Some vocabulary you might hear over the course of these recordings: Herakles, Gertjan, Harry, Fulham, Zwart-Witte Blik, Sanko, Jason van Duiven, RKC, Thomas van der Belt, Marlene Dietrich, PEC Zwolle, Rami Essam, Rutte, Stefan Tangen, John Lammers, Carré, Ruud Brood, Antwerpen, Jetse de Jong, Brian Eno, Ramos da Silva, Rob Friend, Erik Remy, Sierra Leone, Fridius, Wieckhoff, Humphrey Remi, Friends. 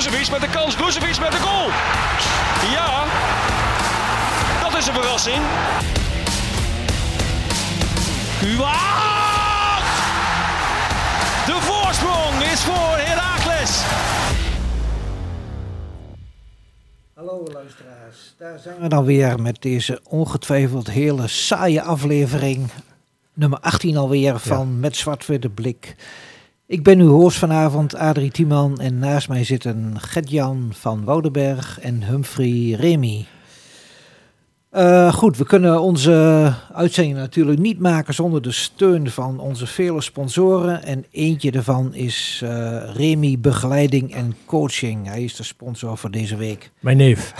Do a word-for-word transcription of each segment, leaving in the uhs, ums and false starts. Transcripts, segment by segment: Brozovic met de kans, Brozovic met de goal. Ja, dat is een verrassing. Kuwaag! De voorsprong is voor Herakles. Hallo luisteraars, daar zijn we dan weer met deze ongetwijfeld hele saaie aflevering. Nummer achttien alweer van ja. Met Zwart-Witte Blik. Ik ben uw host vanavond, Adrie Timan. En naast mij zitten Gedjan van Woudenberg en Humphrey Remi. Uh, goed, we kunnen onze uitzending natuurlijk niet maken zonder de steun van onze vele sponsoren. En eentje daarvan is uh, Remy Begeleiding en Coaching. Hij is de sponsor voor deze week. Mijn neef.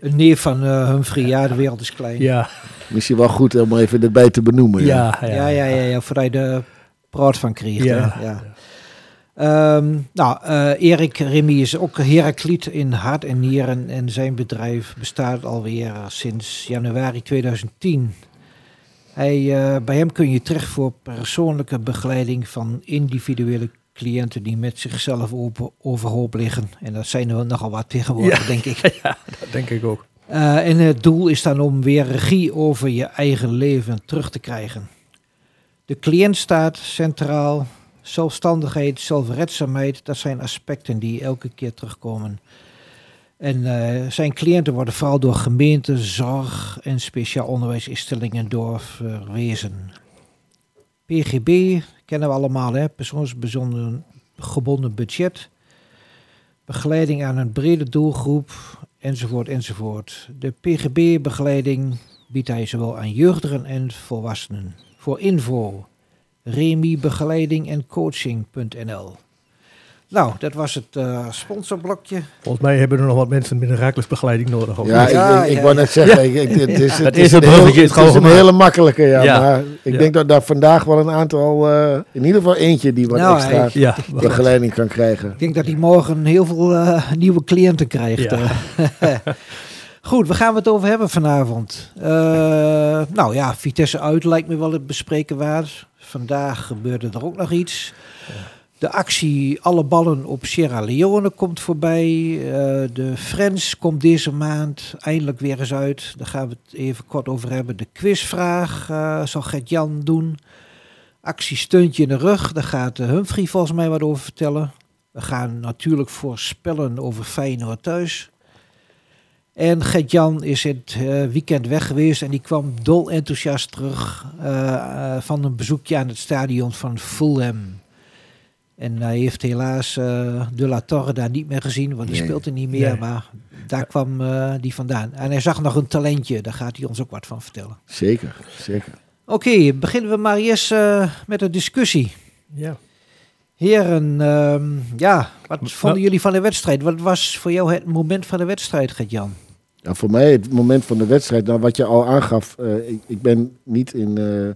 Een neef van uh, Humphrey, ja, de wereld is klein. Ja. Misschien wel goed om even erbij te benoemen. Ja, ja, ja, ja, ja, ja voor hij de praat van kreeg. Ja. Ja. Um, nou, uh, Erik Remy is ook Herakliet in hart en nieren en zijn bedrijf bestaat alweer sinds januari tweeduizend tien. Hij, uh, bij hem kun je terecht voor persoonlijke begeleiding van individuele cliënten die met zichzelf open, overhoop liggen. En dat zijn er nogal wat tegenwoordig, ja, denk ik. Ja, dat denk ik ook. Uh, en het doel is dan om weer regie over je eigen leven terug te krijgen. De cliënt staat centraal. Zelfstandigheid, zelfredzaamheid, dat zijn aspecten die elke keer terugkomen. En uh, zijn cliënten worden vooral door gemeenten, zorg en speciaal onderwijsinstellingen doorverwezen. P G B kennen we allemaal, hè? Persoonsgebonden budget, begeleiding aan een brede doelgroep, enzovoort, enzovoort. De P G B-begeleiding biedt hij zowel aan jeugdigen en volwassenen. Voor info... Remy Begeleiding en Coaching punt n l. Nou, dat was het uh, sponsorblokje. Volgens mij hebben er nog wat mensen met een Herakles begeleiding nodig. Ook. Ja, ja, ik, ik, ik ja, wou ja. net zeggen, ja. ik, ik, het is, ja. het is, het heel, het is een hele makkelijke. Ja, ja. Maar ik ja. denk dat daar vandaag wel een aantal, uh, in ieder geval eentje die wat nou, extra ik, ja, begeleiding kan krijgen. Ik denk dat die morgen heel veel uh, nieuwe cliënten krijgt. Ja. Uh. Goed, waar gaan we het over hebben vanavond? Uh, nou ja, Vitesse uit lijkt me wel het bespreken waard. Vandaag gebeurde er ook nog iets. De actie Alle Ballen op Sierra Leone komt voorbij. Uh, de Friends komt deze maand eindelijk weer eens uit. Daar gaan we het even kort over hebben. De quizvraag uh, zal Gert-Jan doen. Actie Steuntje in de Rug. Daar gaat Humphrey volgens mij wat over vertellen. We gaan natuurlijk voorspellen over Feyenoord thuis. En Gert-Jan is het uh, weekend weg geweest en die kwam dol enthousiast terug uh, uh, van een bezoekje aan het stadion van Fulham. En hij heeft helaas uh, De La Torre daar niet meer gezien, want die nee. speelt er niet meer. Nee. Maar daar ja. kwam uh, die vandaan. En hij zag nog een talentje, daar gaat hij ons ook wat van vertellen. Zeker, zeker. Oké, okay, beginnen we maar eerst uh, met een discussie. Ja. Heren, um, ja, wat vonden jullie van de wedstrijd? Wat was voor jou het moment van de wedstrijd, Gert-Jan? Ja, voor mij het moment van de wedstrijd, nou, wat je al aangaf, uh, ik, ik ben niet in, uh,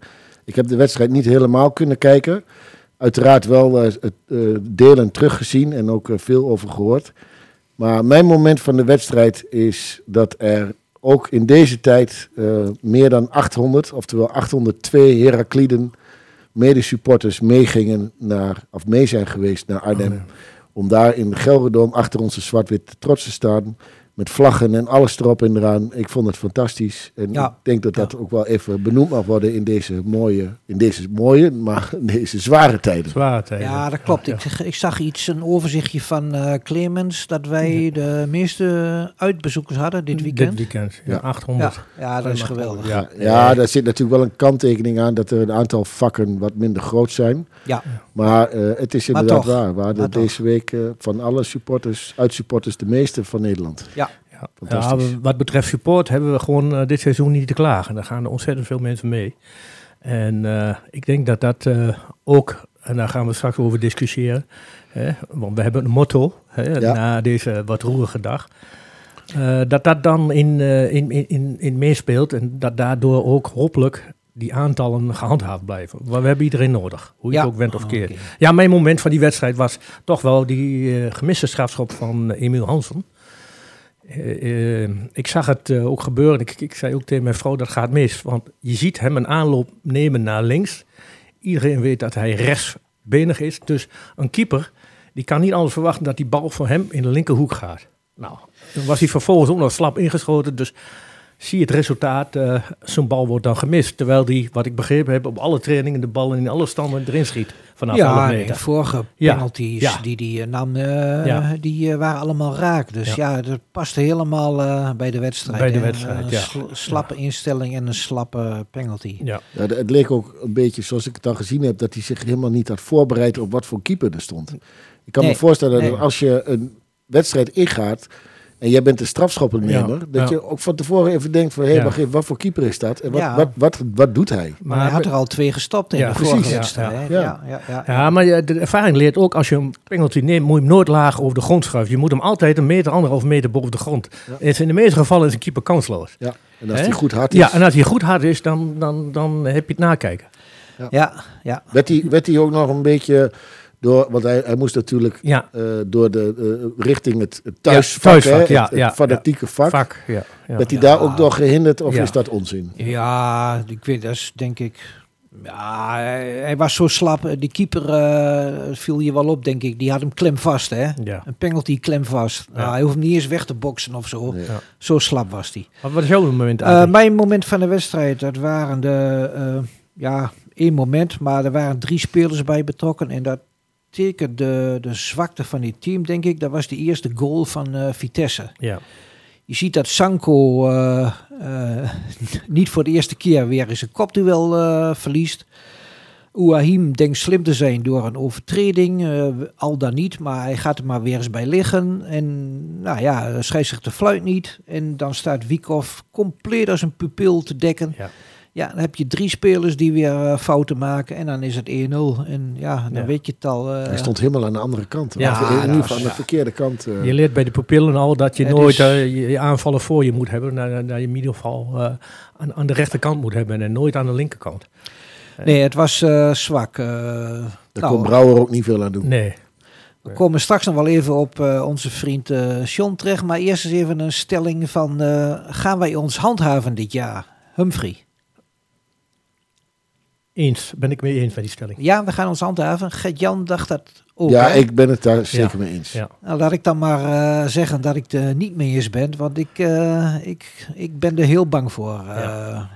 ik heb de wedstrijd niet helemaal kunnen kijken. Uiteraard wel uh, het uh, delen teruggezien en ook uh, veel over gehoord. Maar mijn moment van de wedstrijd is dat er ook in deze tijd uh, meer dan achthonderd, oftewel achthonderdtwee Herakliden, mede-supporters meegingen naar, of mee zijn geweest naar Arnhem. Oh, ja. Om daar in Gelredome achter onze zwart-wit trots te staan. Met vlaggen en alles erop en eraan. Ik vond het fantastisch. En ja. ik denk dat dat ja. ook wel even benoemd mag worden in deze mooie, in deze mooie, maar in deze zware tijden. Zware tijden. Ja, dat klopt. Ja, ja. Ik, ik zag iets, een overzichtje van uh, Clemens, dat wij ja. de meeste uitbezoekers hadden dit weekend. Dit weekend, ja. achthonderd. Ja, ja dat is geweldig. Ja. ja, daar zit natuurlijk wel een kanttekening aan dat er een aantal vakken wat minder groot zijn. Ja. Maar uh, het is inderdaad toch, waar. We hadden deze week uh, van alle supporters, uitsupporters, de meeste van Nederland. Ja. Ja, wat betreft support hebben we gewoon uh, dit seizoen niet te klagen. Daar gaan er ontzettend veel mensen mee. En uh, ik denk dat dat uh, ook, en daar gaan we straks over discussiëren. Hè, want we hebben een motto hè, ja. na deze wat roerige dag. Uh, dat dat dan in, uh, in, in, in, in meespeelt en dat daardoor ook hopelijk die aantallen gehandhaafd blijven. Maar we hebben iedereen nodig, hoe je ja. het ook went of keert. Oh, okay. Ja, mijn moment van die wedstrijd was toch wel die uh, gemiste strafschop van uh, Emiel Hansen. Uh, uh, ik zag het uh, ook gebeuren. Ik, ik zei ook tegen mijn vrouw, dat gaat mis. Want je ziet hem een aanloop nemen naar links. Iedereen weet dat hij rechtsbenig is. Dus een keeper die kan niet anders verwachten dat die bal voor hem in de linkerhoek gaat. Nou, dan was hij vervolgens ook nog slap ingeschoten. Dus zie het resultaat, uh, zo'n bal wordt dan gemist. Terwijl die, wat ik begrepen heb, op alle trainingen de bal in alle standen erin schiet. Vanaf ja, meter. De vorige penalties ja. die, die hij nam, uh, ja. die uh, waren allemaal raak. Dus ja, ja dat past helemaal uh, bij de wedstrijd. Bij de en, wedstrijd, uh, ja. Een slappe ja. instelling en een slappe penalty. Ja. Ja, het leek ook een beetje, zoals ik het dan gezien heb, dat hij zich helemaal niet had voorbereid op wat voor keeper er stond. Ik kan nee, me voorstellen nee. dat als je een wedstrijd ingaat, en jij bent de strafschoppennemer, ja, dat ja. je ook van tevoren even denkt van, hé, hey, ja. wat voor keeper is dat? En wat, ja. wat, wat, wat doet hij? Maar, maar hij had er al twee gestopt in ja, de vorige wedstrijd. Ja, ja. Ja, ja, ja, ja. ja, maar de ervaring leert ook, als je een penalty neemt, moet je hem nooit laag over de grond schuiven. Je moet hem altijd een meter, anderhalf meter boven de grond. Ja. In de meeste gevallen is een keeper kansloos. Ja, en als hij goed hard is. Ja, en als hij goed hard is, dan, dan, dan heb je het nakijken. Ja. Ja, ja. Werd hij, werd hij ook nog een beetje... Door, want hij, hij moest natuurlijk ja. uh, door de uh, richting het, het thuisvak, ja, thuisvak hè, ja, het, het ja, fanatieke ja, vak. vak ja, ja, werd hij ja, daar ja. ook door gehinderd of ja. is dat onzin? Ja, ik weet, dat is denk ik... Ja, hij was zo slap. Die keeper uh, viel je wel op, denk ik. Die had hem klemvast, hè? Ja. Een penalty klemvast. Ja. Nou, hij hoeft hem niet eens weg te boksen of zo. Ja. Zo slap was hij. Wat was jouw moment eigenlijk? Uh, mijn moment van de wedstrijd, dat waren de... Uh, ja, één moment, maar er waren drie spelers bij betrokken en dat teken de, de zwakte van dit team, denk ik. Dat was de eerste goal van uh, Vitesse. Ja. Je ziet dat Sanko uh, uh, niet voor de eerste keer weer eens een kopduel uh, verliest. Ouaghim denkt slim te zijn door een overtreding. Uh, al dan niet, maar hij gaat er maar weer eens bij liggen. En nou ja, scheidsrechter fluit niet. En dan staat Wieckhoff compleet als een pupil te dekken. Ja. Ja, dan heb je drie spelers die weer uh, fouten maken en dan is het één nul. En ja, dan ja. weet je het al. Uh, Hij stond helemaal aan de andere kant. Ja, in ieder geval aan de verkeerde kant. Uh. Je leert bij de pupillen al dat je het nooit is... uh, je aanvallen voor je moet hebben. Dat, dat je in ieder geval uh, aan, aan de rechterkant moet hebben en nooit aan de linkerkant. Nee, het was uh, zwak. Uh, Daar nou, kon Brouwer ook niet veel aan doen. Nee. We komen straks nog wel even op uh, onze vriend uh, John terecht. Maar eerst eens even een stelling van uh, gaan wij ons handhaven dit jaar? Humphrey. Eens, ben ik mee eens met die stelling. Ja, we gaan ons handhaven. Gedjan dacht dat ook. Ja, hè? Ik ben het daar zeker ja. mee eens. Ja. Nou, laat ik dan maar uh, zeggen dat ik er niet mee eens ben. Want ik, uh, ik, ik ben er heel bang voor. Uh, ja.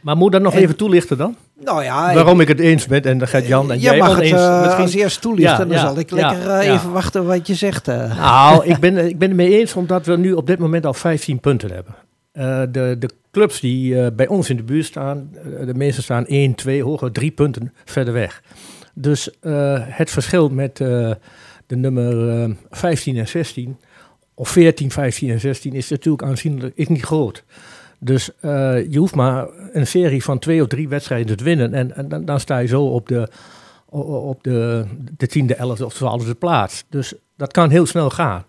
Maar moet dat nog en, even toelichten dan? Nou ja, waarom ik, ik het eens ben en Gedjan en jij oneens. Je mag het uh, als eerst toelichten. Ja, dan ja, zal ik lekker ja, uh, ja. even wachten wat je zegt. Uh. Nou, ik ben, ik ben het mee eens omdat we nu op dit moment al vijftien punten hebben. Uh, de, de clubs die uh, bij ons in de buurt staan, uh, de meeste staan één, twee, hoger, drie punten verder weg. Dus uh, het verschil met uh, de nummer uh, vijftien en zestien, of veertien, vijftien en zestien, is natuurlijk aanzienlijk, is niet groot. Dus uh, je hoeft maar een serie van twee of drie wedstrijden te winnen en, en dan, dan sta je zo op de, op de, de tiende, elfde of twaalfde plaats. Dus dat kan heel snel gaan.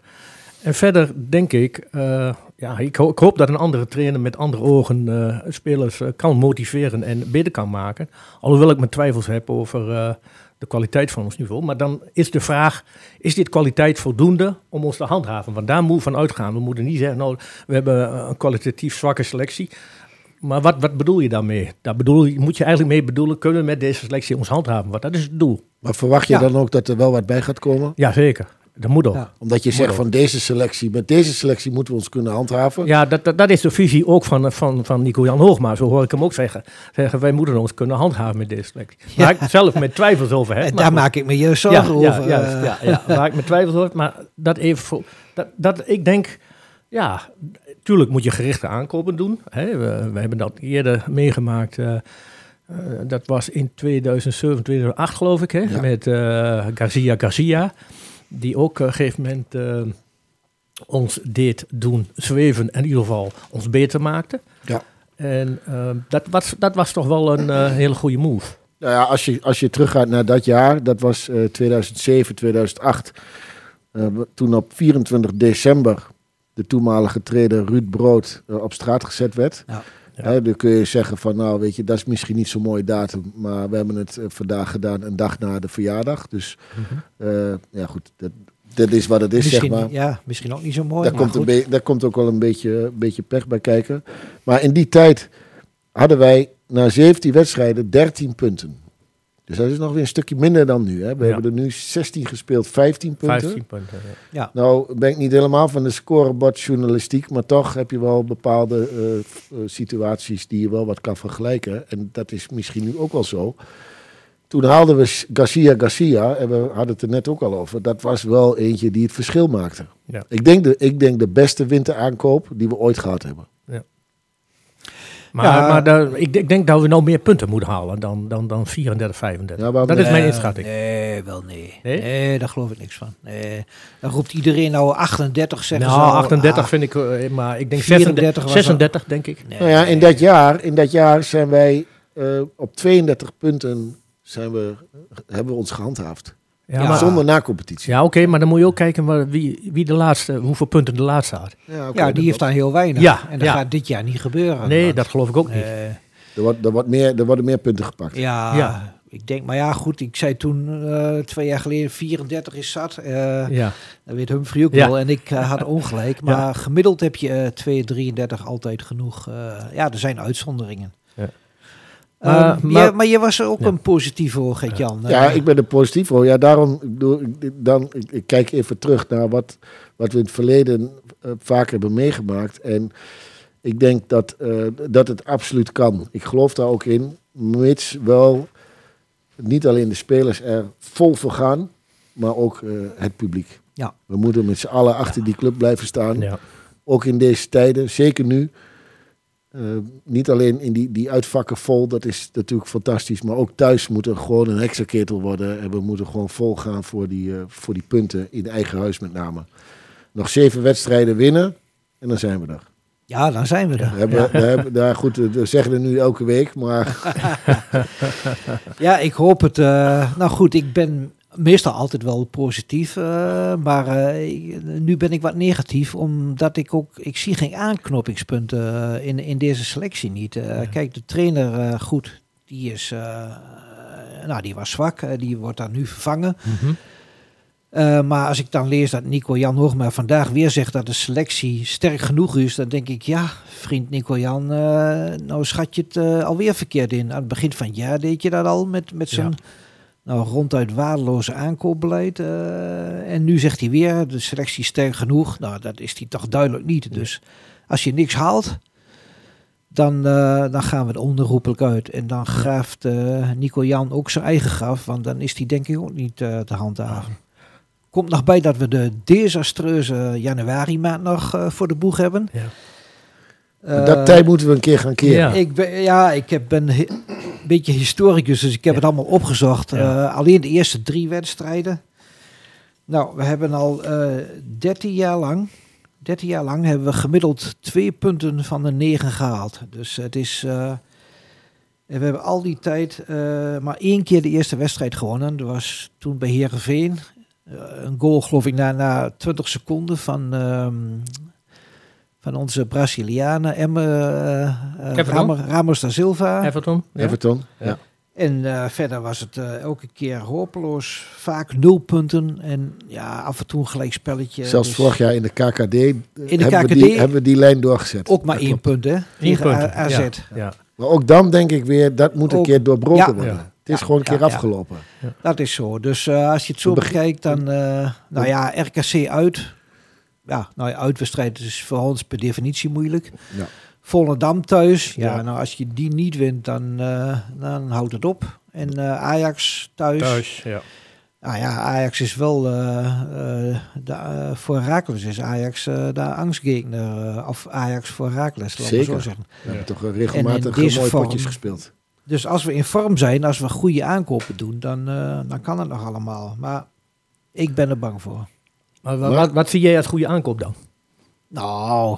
En verder denk ik, uh, ja, ik, ho- ik hoop dat een andere trainer met andere ogen uh, spelers uh, kan motiveren en beter kan maken. Alhoewel ik mijn twijfels heb over uh, de kwaliteit van ons niveau. Maar dan is de vraag, is dit kwaliteit voldoende om ons te handhaven? Want daar moeten we van uitgaan. We moeten niet zeggen, nou, we hebben een kwalitatief zwakke selectie. Maar wat, wat bedoel je daarmee? Daar bedoel je, moet je eigenlijk mee bedoelen, kunnen we met deze selectie ons handhaven? Want dat is het doel. Maar verwacht je ja. dan ook dat er wel wat bij gaat komen? Ja, zeker. Dat moet ook. Ja. Omdat je zegt van deze selectie, met deze selectie moeten we ons kunnen handhaven. Ja, dat, dat, dat is de visie ook van, van, van Nico-Jan Hoogma. Zo hoor ik hem ook zeggen. zeggen. Wij moeten ons kunnen handhaven met deze selectie. Ja. Waar ik zelf met twijfels over heb. Daar maak ik me juist zorgen ja, over. Ja, juist, ja, ja, waar ik me twijfels over heb. Maar dat even voor, dat, dat ik denk, ja, tuurlijk moet je gerichte aankopen doen. Hè, we, we hebben dat eerder meegemaakt. Uh, uh, dat was in tweeduizend zeven, tweeduizend acht geloof ik. Hè, ja. Met uh, Garcia Garcia. Die ook op een gegeven moment uh, ons deed doen zweven en in ieder geval ons beter maakte. Ja. En uh, dat, was, dat was toch wel een uh, hele goede move. Nou ja, als je, als je teruggaat naar dat jaar, dat was uh, tweeduizend zeven, tweeduizend acht. Uh, toen op vierentwintig december de toenmalige trainer Ruud Brood uh, op straat gezet werd. Ja. Ja. He, dan kun je zeggen van, nou weet je, dat is misschien niet zo'n mooie datum, maar we hebben het uh, vandaag gedaan, een dag na de verjaardag. Dus mm-hmm. uh, ja goed, dat, dat is wat het is, misschien, zeg maar. Ja, misschien ook niet zo mooi, daar maar komt goed. Een be- daar komt ook wel een beetje, een beetje pech bij kijken. Maar in die tijd hadden wij na zeventien wedstrijden dertien punten. Dus dat is nog weer een stukje minder dan nu. Hè? We ja. hebben er nu zestien gespeeld, vijftien punten. vijftien punten, ja. ja. Nou ben ik niet helemaal van de scorebordjournalistiek, maar toch heb je wel bepaalde uh, situaties die je wel wat kan vergelijken. En dat is misschien nu ook wel zo. Toen haalden we Garcia Garcia en we hadden het er net ook al over. Dat was wel eentje die het verschil maakte. Ja. Ik, denk de, ik denk de beste winteraankoop die we ooit gehad hebben. Ja. Maar, ja, maar daar, ik, ik denk dat we nou meer punten moeten halen dan, dan, dan vierendertig, vijfendertig. Ja, dat nee, is mijn inschatting. Nee, wel nee. Nee? Nee, daar geloof ik niks van. Nee. Dan roept iedereen nou achtendertig, zeggen nou, ze. Nou, achtendertig ah, vind ik, maar ik denk vierendertig, zesendertig al, denk ik. Nee, nou ja, in, nee. dat jaar, in dat jaar zijn wij uh, op tweeëndertig punten zijn we, hebben we ons gehandhaafd. Ja, ja, maar, zonder na-competitie. Ja, oké, okay, maar dan moet je ook kijken wie, wie de laatste, hoeveel punten de laatste had. Ja, okay, ja die heeft dan heel weinig. Ja, en dat ja. gaat dit jaar niet gebeuren. Nee, want, dat geloof ik ook niet. Uh, er, wordt, er, wordt meer, er worden meer punten gepakt. Ja, ja, ik denk, maar ja, goed, ik zei toen uh, twee jaar geleden vierendertig is zat. Uh, ja. Dat weet Humphrey ook ja. wel. En ik uh, had ongelijk. Maar ja. gemiddeld heb je uh, twee, drieëndertig altijd genoeg. Uh, ja, er zijn uitzonderingen. Um, uh, maar, ja, maar je was ook ja. een positivo, Gedjan. Ja, ik ben een positivo. Ja, daarom dan, ik kijk even terug naar wat, wat we in het verleden uh, vaak hebben meegemaakt. En ik denk dat, uh, dat het absoluut kan. Ik geloof daar ook in. Mits wel niet alleen de spelers er vol voor gaan, maar ook uh, het publiek. Ja. We moeten met z'n allen achter ja. die club blijven staan. Ja. Ook in deze tijden, zeker nu. Uh, niet alleen in die, die uitvakken vol, dat is natuurlijk fantastisch. Maar ook thuis moet er gewoon een heksenketel worden. En we moeten gewoon vol gaan voor die, uh, voor die punten. In eigen huis met name. Nog zeven wedstrijden winnen. En dan zijn we er. Ja, dan zijn we er. Ja, hebben, ja. Daar hebben, daar, goed, we zeggen het nu elke week. Maar ja, ik hoop het. Uh, nou goed, ik ben meestal altijd wel positief, uh, maar uh, nu ben ik wat negatief, omdat ik ook, ik zie geen aanknopingspunten in, in deze selectie niet. Uh, ja. Kijk, de trainer, uh, goed, die is, uh, nou, die was zwak, uh, die wordt dan nu vervangen. Mm-hmm. Uh, maar als ik dan lees dat Nico-Jan Hoogma vandaag weer zegt dat de selectie sterk genoeg is, dan denk ik, ja, vriend Nico-Jan, uh, nou schat je het uh, alweer verkeerd in. Aan het begin van het jaar deed je dat al met, met zo'n... Ja. Nou, ronduit waardeloze aankoopbeleid. Uh, en nu zegt hij weer, de selectie is sterk genoeg. Nou, dat is hij toch duidelijk niet. Dus als je niks haalt, dan, uh, dan gaan we er onherroepelijk uit. En dan graaft uh, Nico-Jan ook zijn eigen graf. Want dan is hij denk ik ook niet uh, te handhaven. Komt nog bij dat we de desastreuze januari maand nog uh, voor de boeg hebben. Ja. Uh, dat tijd moeten we een keer gaan keren. Ja, ik ben, ja, ik heb, ben he, een beetje historicus, dus ik heb ja. het allemaal opgezocht. Ja. Uh, alleen de eerste drie wedstrijden. Nou, we hebben al uh, dertien jaar lang hebben we gemiddeld twee punten van de negen gehaald. Dus het is... Uh, we hebben al die tijd uh, maar één keer de eerste wedstrijd gewonnen. Dat was toen bij Heerenveen. Uh, een goal, geloof ik, na, na twintig seconden van... Uh, Van onze Brazilianen, Emme, uh, Ramos, Ramos da Silva. Everton. Ja. Everton, ja. En uh, verder was het uh, elke keer hopeloos. Vaak nul punten en ja, af en toe een gelijk spelletje. Zelfs dus vorig jaar in de K K D, in de hebben, K K D we die, hebben we die lijn doorgezet. Ook maar één punt, hè? Tegen A Z. Ja. Ja. Maar ook dan denk ik weer, dat moet ook een keer doorbroken ja. worden. Ja. Het is ja, gewoon een keer ja, afgelopen. Ja. Ja. Dat is zo. Dus uh, als je het zo Beg- bekijkt, dan... Uh, nou ja, R K C uit... Ja, nou, uitwedstrijd is voor ons per definitie moeilijk. Ja. Volendam thuis. Ja, ja, nou, als je die niet wint, dan, uh, dan houdt het op. En uh, Ajax thuis. Thuis, ja. Nou ja, Ajax is wel... Uh, uh, de, uh, voor Herakles is Ajax uh, de angstgegner. Uh, of Ajax voor Herakles, laten we zo zeggen. We hebben toch regelmatig mooie potjes gespeeld. Dus als we in vorm zijn, als we goede aankopen doen, dan, uh, dan kan het nog allemaal. Maar ik ben er bang voor. Maar wat, wat, wat zie jij als goede aankoop dan? Nou,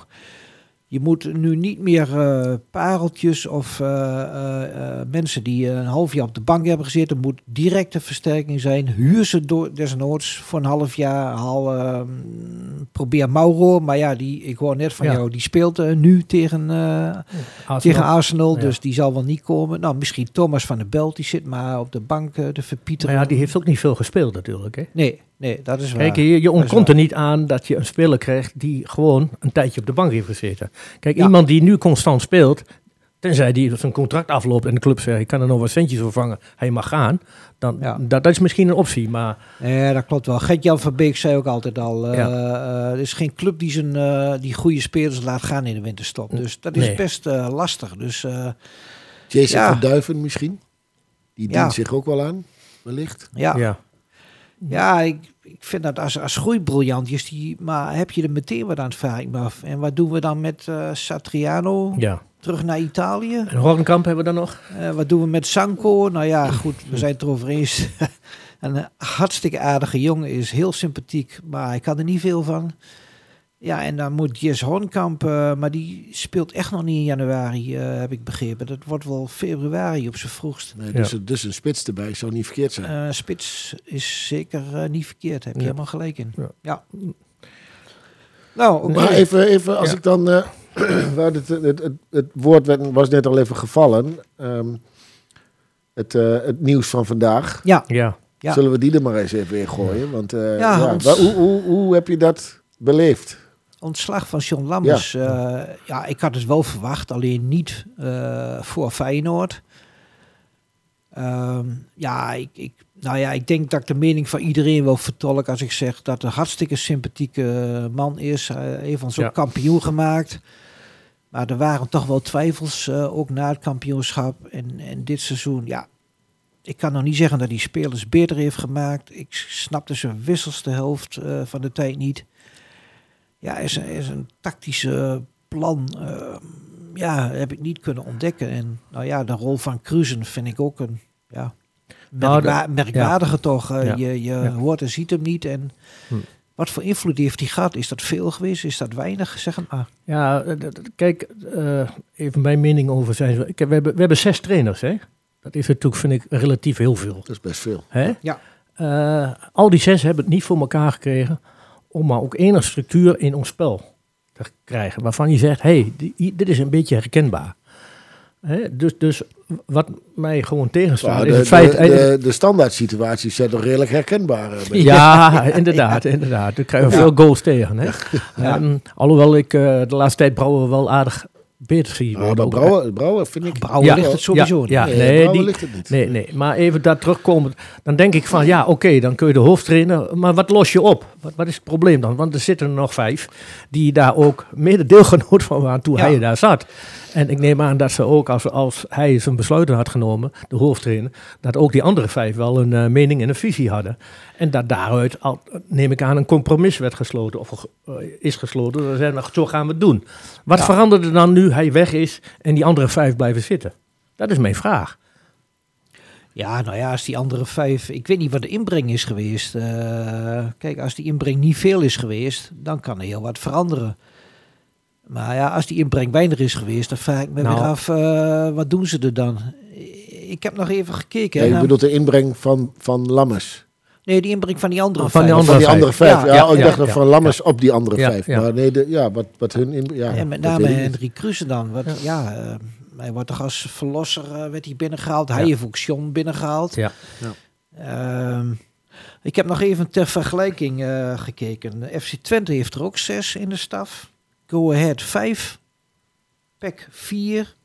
je moet nu niet meer uh, pareltjes of uh, uh, uh, mensen die een half jaar op de bank hebben gezeten. Er moet directe versterking zijn. Huur ze door, desnoods voor een half jaar. Haal, uh, probeer Mauro, maar ja, die, ik hoor net van ja. jou, die speelt uh, nu tegen, uh, Arsenal. tegen Arsenal. Ja. Dus die zal wel niet komen. Nou, misschien Thomas van der Belt, die zit maar op de bank uh, te verpieteren. Maar ja, die heeft ook niet veel gespeeld natuurlijk, hè? Nee. Nee, dat is waar. Kijk, je, je ontkomt er niet aan dat je een speler krijgt die gewoon een tijdje op de bank heeft gezeten. Kijk, ja. iemand die nu constant speelt, Tenzij die zijn contract afloopt en de club zegt, ik kan er nog wat centjes vervangen, hij mag gaan. Dan, ja. dat, dat is misschien een optie, maar... Ja, dat klopt wel. Gedjan van Beek zei ook altijd al, ja. uh, er is geen club die zijn uh, die goede spelers laat gaan in de winterstop. Dus dat is nee. best uh, lastig. Dus, uh, Jason ja. van Duiven misschien? Die dient ja. zich ook wel aan, wellicht. Ja, ja. ja ik, ik vind dat als, als groeibriljant is die, maar heb je er meteen wat aan het vragen af. En wat doen we dan met uh, Satriano? Ja. Terug naar Italië. En Hornkamp hebben we dan nog. Uh, wat doen we met Sanko? Nou ja, goed, we zijn het erover eens. Een hartstikke aardige jongen is. Heel sympathiek, maar ik had er niet veel van. Ja, en dan moet Jess Hornkamp... Uh, maar die speelt echt nog niet in januari, uh, heb ik begrepen. Dat wordt wel februari op zijn vroegst. Nee, dus, ja. dus een spits erbij zou niet verkeerd zijn. Een uh, spits is zeker uh, niet verkeerd. Heb je ja. helemaal gelijk in. Ja. ja. Nou, okay. Maar even, even als ja. ik dan... Uh, Het, het, het, het woord werd, was net al even gevallen. Um, het, uh, het nieuws van vandaag. Ja. ja. Zullen we die er maar eens even in gooien? Want, uh, ja, ja, ons... waar, hoe, hoe, hoe heb je dat beleefd? Ontslag van Sean Lammers. Ja. Uh, ja, ik had het wel verwacht. Alleen niet uh, voor Feyenoord. Um, ja, ik, ik, nou ja, ik denk dat ik de mening van iedereen wel vertolk als ik zeg dat een hartstikke sympathieke man is. Hij heeft ons ook ja. kampioen gemaakt. Maar er waren toch wel twijfels, uh, ook na het kampioenschap en, en dit seizoen. Ja, ik kan nog niet zeggen dat hij spelers beter heeft gemaakt. Ik snapte zijn wissels de helft uh, van de tijd niet. Ja, er is, er is een tactische plan... Uh, Ja, heb ik niet kunnen ontdekken. En nou ja, de rol van Krüzen vind ik ook een ja, merkwa- merkwaardige ja. toch. Uh, ja. Je, je ja. hoort en ziet hem niet. En hm. wat voor invloed heeft hij gehad? Is dat veel geweest? Is dat weinig? Zeg maar. Ja, kijk, uh, even mijn mening over zijn. We hebben, we hebben zes trainers, hè? Dat is natuurlijk, vind ik, relatief heel veel. Dat is best veel. Hè? Ja. Uh, al die zes hebben het niet voor elkaar gekregen om maar ook enig structuur in ons spel krijgen, waarvan je zegt, hé, hey, dit is een beetje herkenbaar. Hè? Dus, dus wat mij gewoon tegenstaat... Nou, de, is het de, feit, de, de standaard situaties zijn toch redelijk herkenbaar. Hè? Ja, inderdaad, inderdaad. Dan krijgen we ja. veel goals tegen. Hè? Ja. Ja. Um, alhoewel ik uh, de laatste tijd Brouwer wel aardig beter zie. Ah, maar Brouwer, Brouwer vind ik... Brouwer ja, ligt het sowieso ja, ja, nee, nee, die, ligt het niet. Nee, nee, maar even daar terugkomen. Dan denk ik van, ja, oké, okay, dan kun je de hoofdtrainer... Maar wat los je op? Wat, wat is het probleem dan? Want er zitten er nog vijf die daar ook mede deelgenoot van waren toen ja. hij daar zat. En ik neem aan dat ze ook, als, als hij zijn besluiten had genomen, de hoofdtrainer, dat ook die andere vijf wel een uh, mening en een visie hadden. En dat daaruit, al, neem ik aan, een compromis werd gesloten of uh, is gesloten. Dan zeiden we, zo gaan we het doen. Wat ja. veranderde dan nu hij weg is en die andere vijf blijven zitten? Dat is mijn vraag. Ja, nou ja, als die andere vijf... Ik weet niet wat de inbreng is geweest. Uh, kijk, als die inbreng niet veel is geweest, dan kan er heel wat veranderen. Maar ja, als die inbreng weinig is geweest, dan vraag ik me nou weer af, uh, wat doen ze er dan? Ik heb nog even gekeken. Nee, je bedoelt de inbreng van, van Lammers? Nee, die inbreng van die andere oh, van vijf. Die andere van die andere vijf, vijf. Ja, ja, ja, ik dacht ja, ja, van Lammers ja. op die andere ja, vijf. Ja. Maar nee, de, ja, wat, wat hun inbreng... Ja, en met name Hendrie Krüzen dan. Wat, ja, ja uh, hij wordt toch als verlosser uh, werd hij binnengehaald. Ja. Hij heeft ook John binnengehaald. Ja. Ja. Uh, ik heb nog even ter vergelijking uh, gekeken. F C Twente heeft er ook zes in de staf. Go Ahead vijf, P E C vier,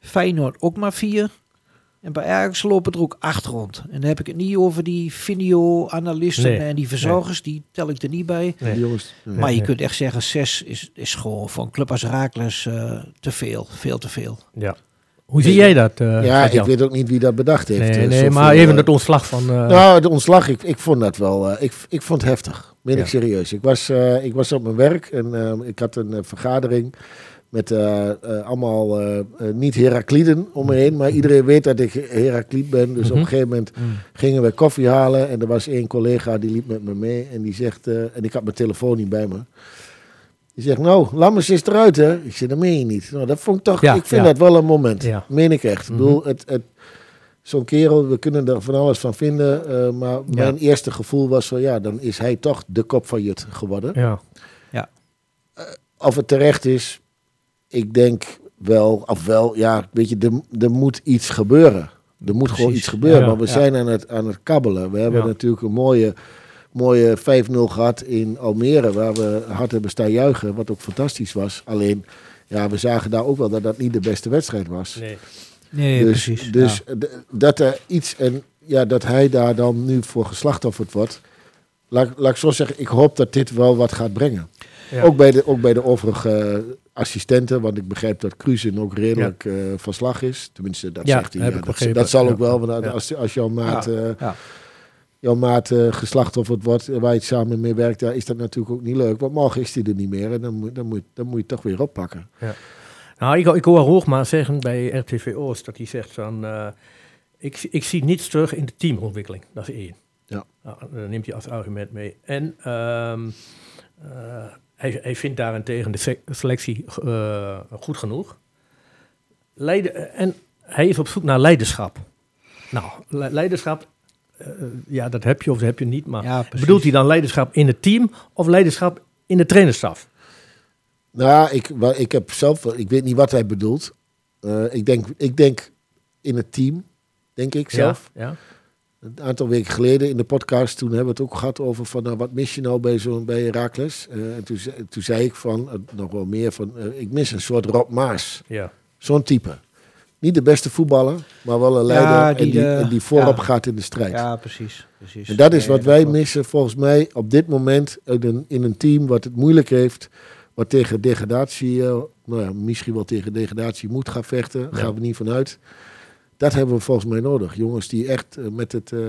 Feyenoord ook maar vier. En bij Ajax lopen er ook acht rond. En dan heb ik het niet over die video-analisten nee, en die verzorgers. Nee. Die tel ik er niet bij. Nee. Die jongens, nee, maar je nee. kunt echt zeggen, zes is, is gewoon voor een club als Herakles uh, te veel. Veel te veel. Ja. Hoe zie jij dat? Uh, ja, ik weet ook niet wie dat bedacht heeft. Nee, nee Zo maar veel, even het ontslag van... Uh... Nou, de ontslag, ik, ik vond dat wel... Uh, ik, ik vond het heftig, meen ja. ik serieus. Ik was, uh, ik was op mijn werk en uh, ik had een uh, vergadering met uh, uh, allemaal uh, uh, niet Herakliden om me heen. Maar iedereen weet dat ik Herakliet ben. Dus mm-hmm. op een gegeven moment mm. gingen we koffie halen. En er was één collega die liep met me mee. En die zegt... Uh, en ik had mijn telefoon niet bij me. Je zegt, nou, Lammers is eruit, hè? Ik zeg, dat meen je niet. Nou, dat vond ik toch, ja, ik vind ja. dat wel een moment. Ja. Meen ik echt. Mm-hmm. Ik bedoel, het, het, zo'n kerel, we kunnen er van alles van vinden. Uh, maar ja. mijn eerste gevoel was van, ja, dan is hij toch de kop van Jut geworden. Ja. Ja. Uh, of het terecht is, ik denk wel, of wel, ja, weet je, er, er moet iets gebeuren. Er moet Precies. gewoon iets gebeuren. Ja, maar we ja. zijn aan het, aan het kabbelen. We hebben ja. natuurlijk een mooie... mooie vijf nul gehad in Almere, waar we hard hebben staan juichen, wat ook fantastisch was. Alleen, Ja, we zagen daar ook wel dat dat niet de beste wedstrijd was. Nee, nee dus, precies. Dus ja. d- dat er iets... En ja, dat hij daar dan nu voor geslachtofferd wordt. Laat, laat ik zo zeggen, ik hoop dat dit wel wat gaat brengen. Ja. Ook, bij de, ook bij de overige assistenten, want ik begrijp dat Krüzen ook redelijk ja. uh, van slag is. Tenminste, dat ja, zegt hij. Ja, dat, dat zal ja. ook wel, want als, als jouw maat, ja. Uh, ja. jouw maat uh, geslachtofferd wordt, waar je samen mee werkt, daar is dat natuurlijk ook niet leuk. Want morgen is hij er niet meer en dan moet, dan moet, dan moet je het toch weer oppakken. Ja. Nou, ik, ik hoor Hoogma zeggen bij R T V Oost dat hij zegt van... Uh, ik, ik zie niets terug in de teamontwikkeling, dat is één. Ja. Nou, dat neemt hij als argument mee. En um, uh, hij, hij vindt daarentegen de selectie uh, goed genoeg. Leiden, en hij is op zoek naar leiderschap. Nou, le- leiderschap, uh, ja, dat heb je of dat heb je niet. Maar ja, bedoelt hij dan leiderschap in het team of leiderschap in de trainerstaf? Nou, ik, ik heb zelf, ik weet niet wat hij bedoelt. Uh, ik, denk, ik denk in het team, denk ik zelf. Ja, ja. Een aantal weken geleden in de podcast, toen hebben we het ook gehad over van nou, wat mis je nou bij zo'n bij Herakles? Uh, en toen, toen zei ik van, uh, nog wel meer van, uh, ik mis een soort Rob Maas. Ja. Zo'n type. Niet de beste voetballer, maar wel een leider ja, die, en, die, uh, en die voorop ja. gaat in de strijd. Ja, precies. precies. En dat is wat wij missen volgens mij op dit moment in een team wat het moeilijk heeft, wat tegen degradatie, uh, nou ja, misschien wel tegen degradatie moet gaan vechten. Daar ja. gaan we niet vanuit. Dat hebben we volgens mij nodig. Jongens die echt met het, uh,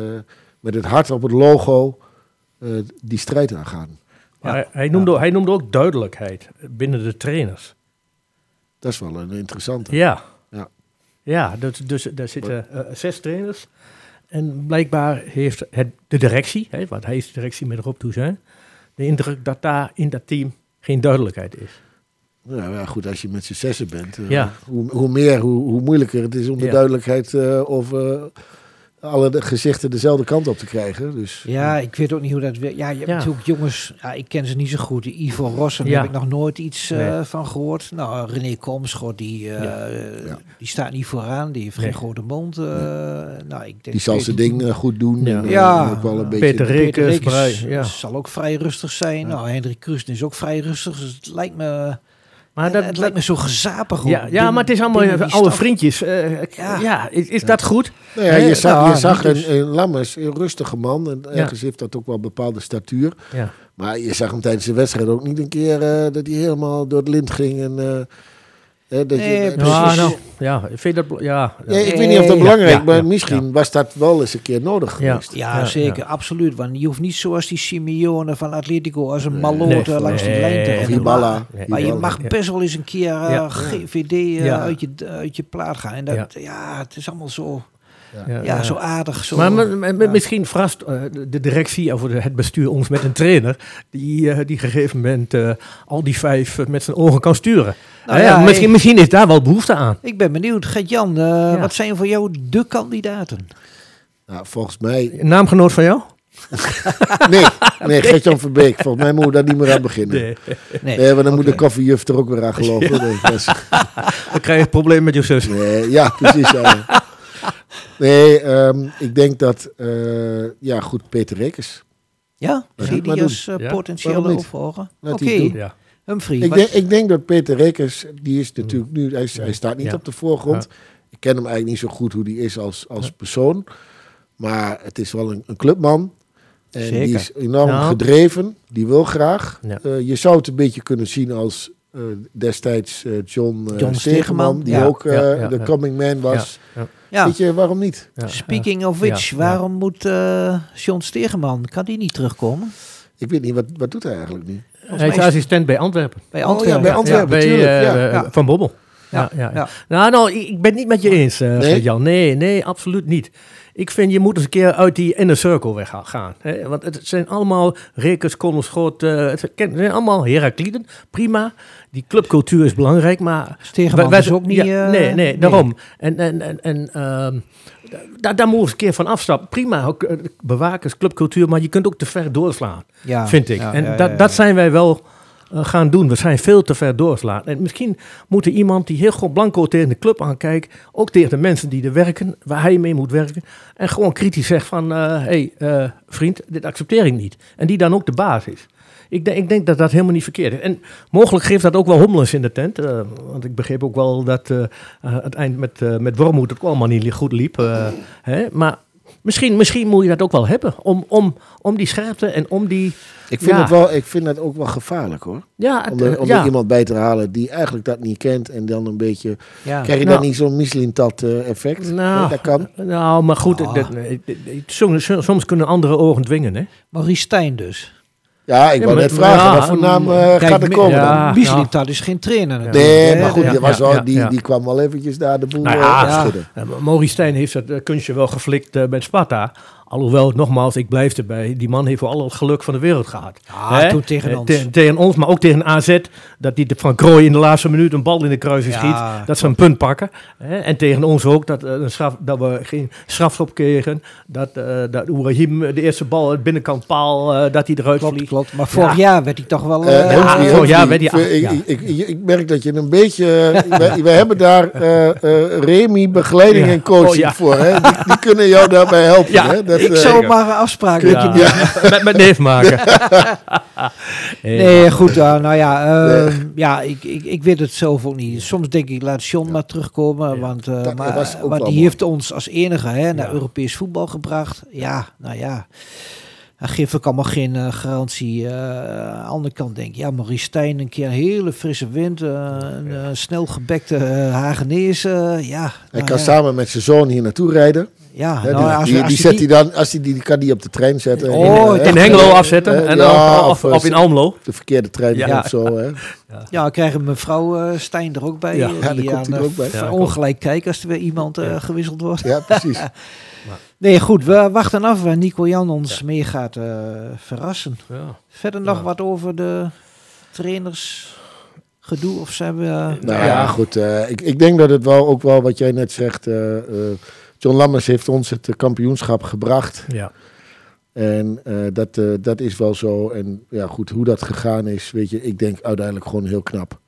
met het hart op het logo uh, die strijd aangaan. Maar ja. hij, noemde, ja. hij noemde ook duidelijkheid binnen de trainers. Dat is wel een interessante. Ja, ja. ja dus, dus daar zitten uh, zes trainers. En blijkbaar heeft het, de directie, hè, want hij is de directie met Rob Toussaint, de indruk dat daar in dat team geen duidelijkheid is. Nou ja, goed, als je met z'n zessen bent, uh, ja. hoe, hoe meer, hoe, hoe moeilijker het is om de ja. duidelijkheid uh, of uh, alle de gezichten dezelfde kant op te krijgen. Dus, ja, uh. ik weet ook niet hoe dat werkt. Ja, je hebt ja. natuurlijk jongens, ja, ik ken ze niet zo goed. Ivo Rossum, ja. daar heb ik nog nooit iets uh, nee. van gehoord. Nou, René Komschot, die, uh, ja. Ja. die staat niet vooraan, die heeft nee. geen grote mond. Uh, nee. nou, ik denk, die zal zijn ding uh, goed doen. Ja. Uh, ja. Ook wel een beetje Peter Rikkers, Rikkers ja. zal ook vrij rustig zijn. Ja. Nou, Hendrie Krüzen is ook vrij rustig, dus het lijkt me... Maar dat, het lijkt me zo gezapig. Ja, binnen, ja, maar het is allemaal oude vriendjes. Uh, ja. ja, is, is ja. dat goed? Nou ja, je zag, ja, je zag een, een Lammers, een rustige man. En ergens ja. heeft dat ook wel een bepaalde statuur. Ja. Maar je zag hem tijdens de wedstrijd ook niet een keer uh, dat hij helemaal door het lint ging. En, uh, Uh, dat nee, je, precies. Ja, nou, ja, vind dat, ja, ja. Nee, ik weet niet of dat belangrijk is, ja, maar ja, misschien ja. was dat wel eens een keer nodig geweest. Ja, ja, ja zeker, ja. absoluut. Want je hoeft niet zoals die Simeone van Atletico als een nee, malote nee, nee, langs die nee, lijn te rennen. Nee, maar, nee, maar, maar je mag ja. best wel eens een keer uh, ja. G V D uh, ja. uit, je, uit je plaat gaan. En dat, ja. ja, het is allemaal zo, ja, ja, ja, zo aardig. Zo, maar m- m- ja. misschien verrast uh, de directie of het bestuur ons met een trainer die uh, die gegeven moment uh, al die vijf uh, met zijn ogen kan sturen. Nou, ja, ja, misschien, hey, misschien is daar wel behoefte aan. Ik ben benieuwd. Gedjan, uh, ja. wat zijn voor jou de kandidaten? Nou, volgens mij... Naamgenoot van jou? nee, nee, Gedjan van Beek. Volgens mij moeten we daar niet meer aan beginnen. Nee, nee, nee want dan okay. moet de koffiejuf er ook weer aan geloven. Ja. Nee, is... Dan krijg je een probleem met je zus. Nee, ja, precies. Ja. Nee, um, ik denk dat... Uh, ja, goed, Peter Rikkers. Ja, Fridius uh, potentieel opvolger. Oké. Okay. Ja. Humphrey, ik, denk, ik denk dat Peter Rikkers, die is natuurlijk nu, hij, hij staat niet ja. op de voorgrond. Ja. Ik ken hem eigenlijk niet zo goed hoe die is als, als ja. persoon. Maar het is wel een, een clubman. En Zeker. die is enorm nou. gedreven. Die wil graag. Ja. Uh, je zou het een beetje kunnen zien als uh, destijds uh, John, uh, John Stegeman. Die ja. ook uh, ja, ja, de ja. coming man was. Ja. Ja. Ja. Weet je, waarom niet? Ja. Speaking of which, ja. waarom ja. moet uh, John Stegeman, kan die niet terugkomen? Ik weet niet, wat, wat doet hij eigenlijk nu? Hij is assistent bij Antwerpen. Bij Antwerpen, oh, ja, bij Antwerpen, ja, ja, bij, uh, ja. Ja. Van Bommel. Ja. Ja, ja, ja. Nou, nou, ik ben het niet met je eens, uh, nee? Jan. Nee, nee, absoluut niet. Ik vind, je moet eens een keer uit die inner circle weggaan. Hè? Want het zijn allemaal Rekers, Konderschot, uh, het zijn allemaal Herakliden. Prima. Die clubcultuur is belangrijk, maar... Stegeman is ook niet... Ja, nee, nee, nee, daarom. En, en, en, en uh, daar, daar moet je eens een keer van afstappen. Prima, bewakers, clubcultuur, maar je kunt ook te ver doorslaan, ja, vind ik. Ja, en ja, ja, dat, ja, ja. dat zijn wij wel... Uh, gaan doen. We zijn veel te ver doorslaan. En misschien moet er iemand die heel gewoon blanco tegen de club aankijkt, ook tegen de mensen die er werken, waar hij mee moet werken, en gewoon kritisch zegt van, hé uh, hey, uh, vriend, dit accepteer ik niet. En die dan ook de baas is. Ik, de, ik denk dat dat helemaal niet verkeerd is. En mogelijk geeft dat ook wel hommeles in de tent. Uh, want ik begreep ook wel dat uh, het eind met, uh, met Wormoed ook allemaal niet goed liep. Uh, hè? Maar misschien, misschien moet je dat ook wel hebben. Om, om, om die scherpte en om die... Ik vind, ja. het wel, ik vind dat ook wel gevaarlijk hoor. Ja, het, om er, om ja. er iemand bij te halen die eigenlijk dat niet kent. En dan een beetje... Ja. Krijg je nou, dan niet zo'n Mislintat uh, effect? Nou, nee, dat kan. Nou, maar goed. Oh. Dat, soms, soms kunnen andere ogen dwingen. Hè? Maurice Steijn dus. Ja, ik wou ja, net vragen, ja, wat voor naam uh, kijk, gaat er komen ja, dan? Mislintat ja. is geen trainer. Natuurlijk. Nee, maar goed, die, was ja, al, ja, die, ja. die kwam wel eventjes daar de boel nou ja, afschudden. Ja. Maurice Steijn heeft dat uh, kunstje wel geflikt uh, bij Sparta. Alhoewel, nogmaals, ik blijf erbij. Die man heeft voor alle geluk van de wereld gehad. Ja, toen tegen ons. Te, tegen ons, maar ook tegen A Z. Dat die de Van Krooi in de laatste minuut een bal in de kruising ja, schiet. Dat ze een punt pakken. Hè? En tegen ons ook, dat, uh, straf, dat we geen strafschop kregen. Dat, uh, dat Ouaghim de eerste bal, het binnenkant paal, uh, dat hij eruit klopt, vliegt. Klopt, maar vorig ja. jaar werd hij toch wel... Uh, uh, ja, vorig oh, jaar werd hij... Uh, ja. ik, ik, ik, ik merk dat je een beetje... Uh, we, we hebben daar uh, uh, Remy Begeleiding ja. en Coaching oh, ja. voor. Hè? Die, die kunnen jou daarbij helpen. Ja. Hè? Dat, ik uh, zou maar een afspraak ja. met, je ja. met mijn neef maken. Nee, goed. Uh, nou ja, uh, nee. ja ik, ik, ik weet het zelf ook niet. Soms denk ik, laat Sean ja. maar terugkomen. Ja. Want, uh, dat, maar, dat want die mooi. heeft ons als enige hè, naar ja. Europees voetbal gebracht. Ja, nou ja. Dat geeft ook allemaal geen uh, garantie. Uh, aan de andere kant denk ik, ja, Maurice Steijn een keer een hele frisse wind. Uh, een uh, snel gebekte uh, Hagenees. Uh, ja, nou, hij kan ja. samen met zijn zoon hier naartoe rijden. Ja, nou, die, als, die, als die zet hij dan, als die, die kan die op de trein zetten. Oh, in, uh, in Hengelo afzetten uh, en dan ja, of, of, of in Almelo. De verkeerde trein ja. of zo. Hè. Ja, ja krijgen mevrouw uh, Steijn er ook bij. Ja, die ja die komt hij er ook bij. Ja, ongelijk kijken als er weer iemand uh, ja. gewisseld wordt. Ja, precies. Nee, goed, we wachten af waar Nico-Jan ons ja. mee gaat uh, verrassen. Ja. Verder nog ja. wat over de trainers. Gedoe of zijn we... Uh, nou ja, ja. goed. Uh, ik, ik denk dat het wel ook wel wat jij net zegt... Uh, uh, John Lammers heeft ons het kampioenschap gebracht. Ja. En uh, dat, uh, dat is wel zo. En ja, goed, hoe dat gegaan is, weet je, ik denk uiteindelijk gewoon heel knap.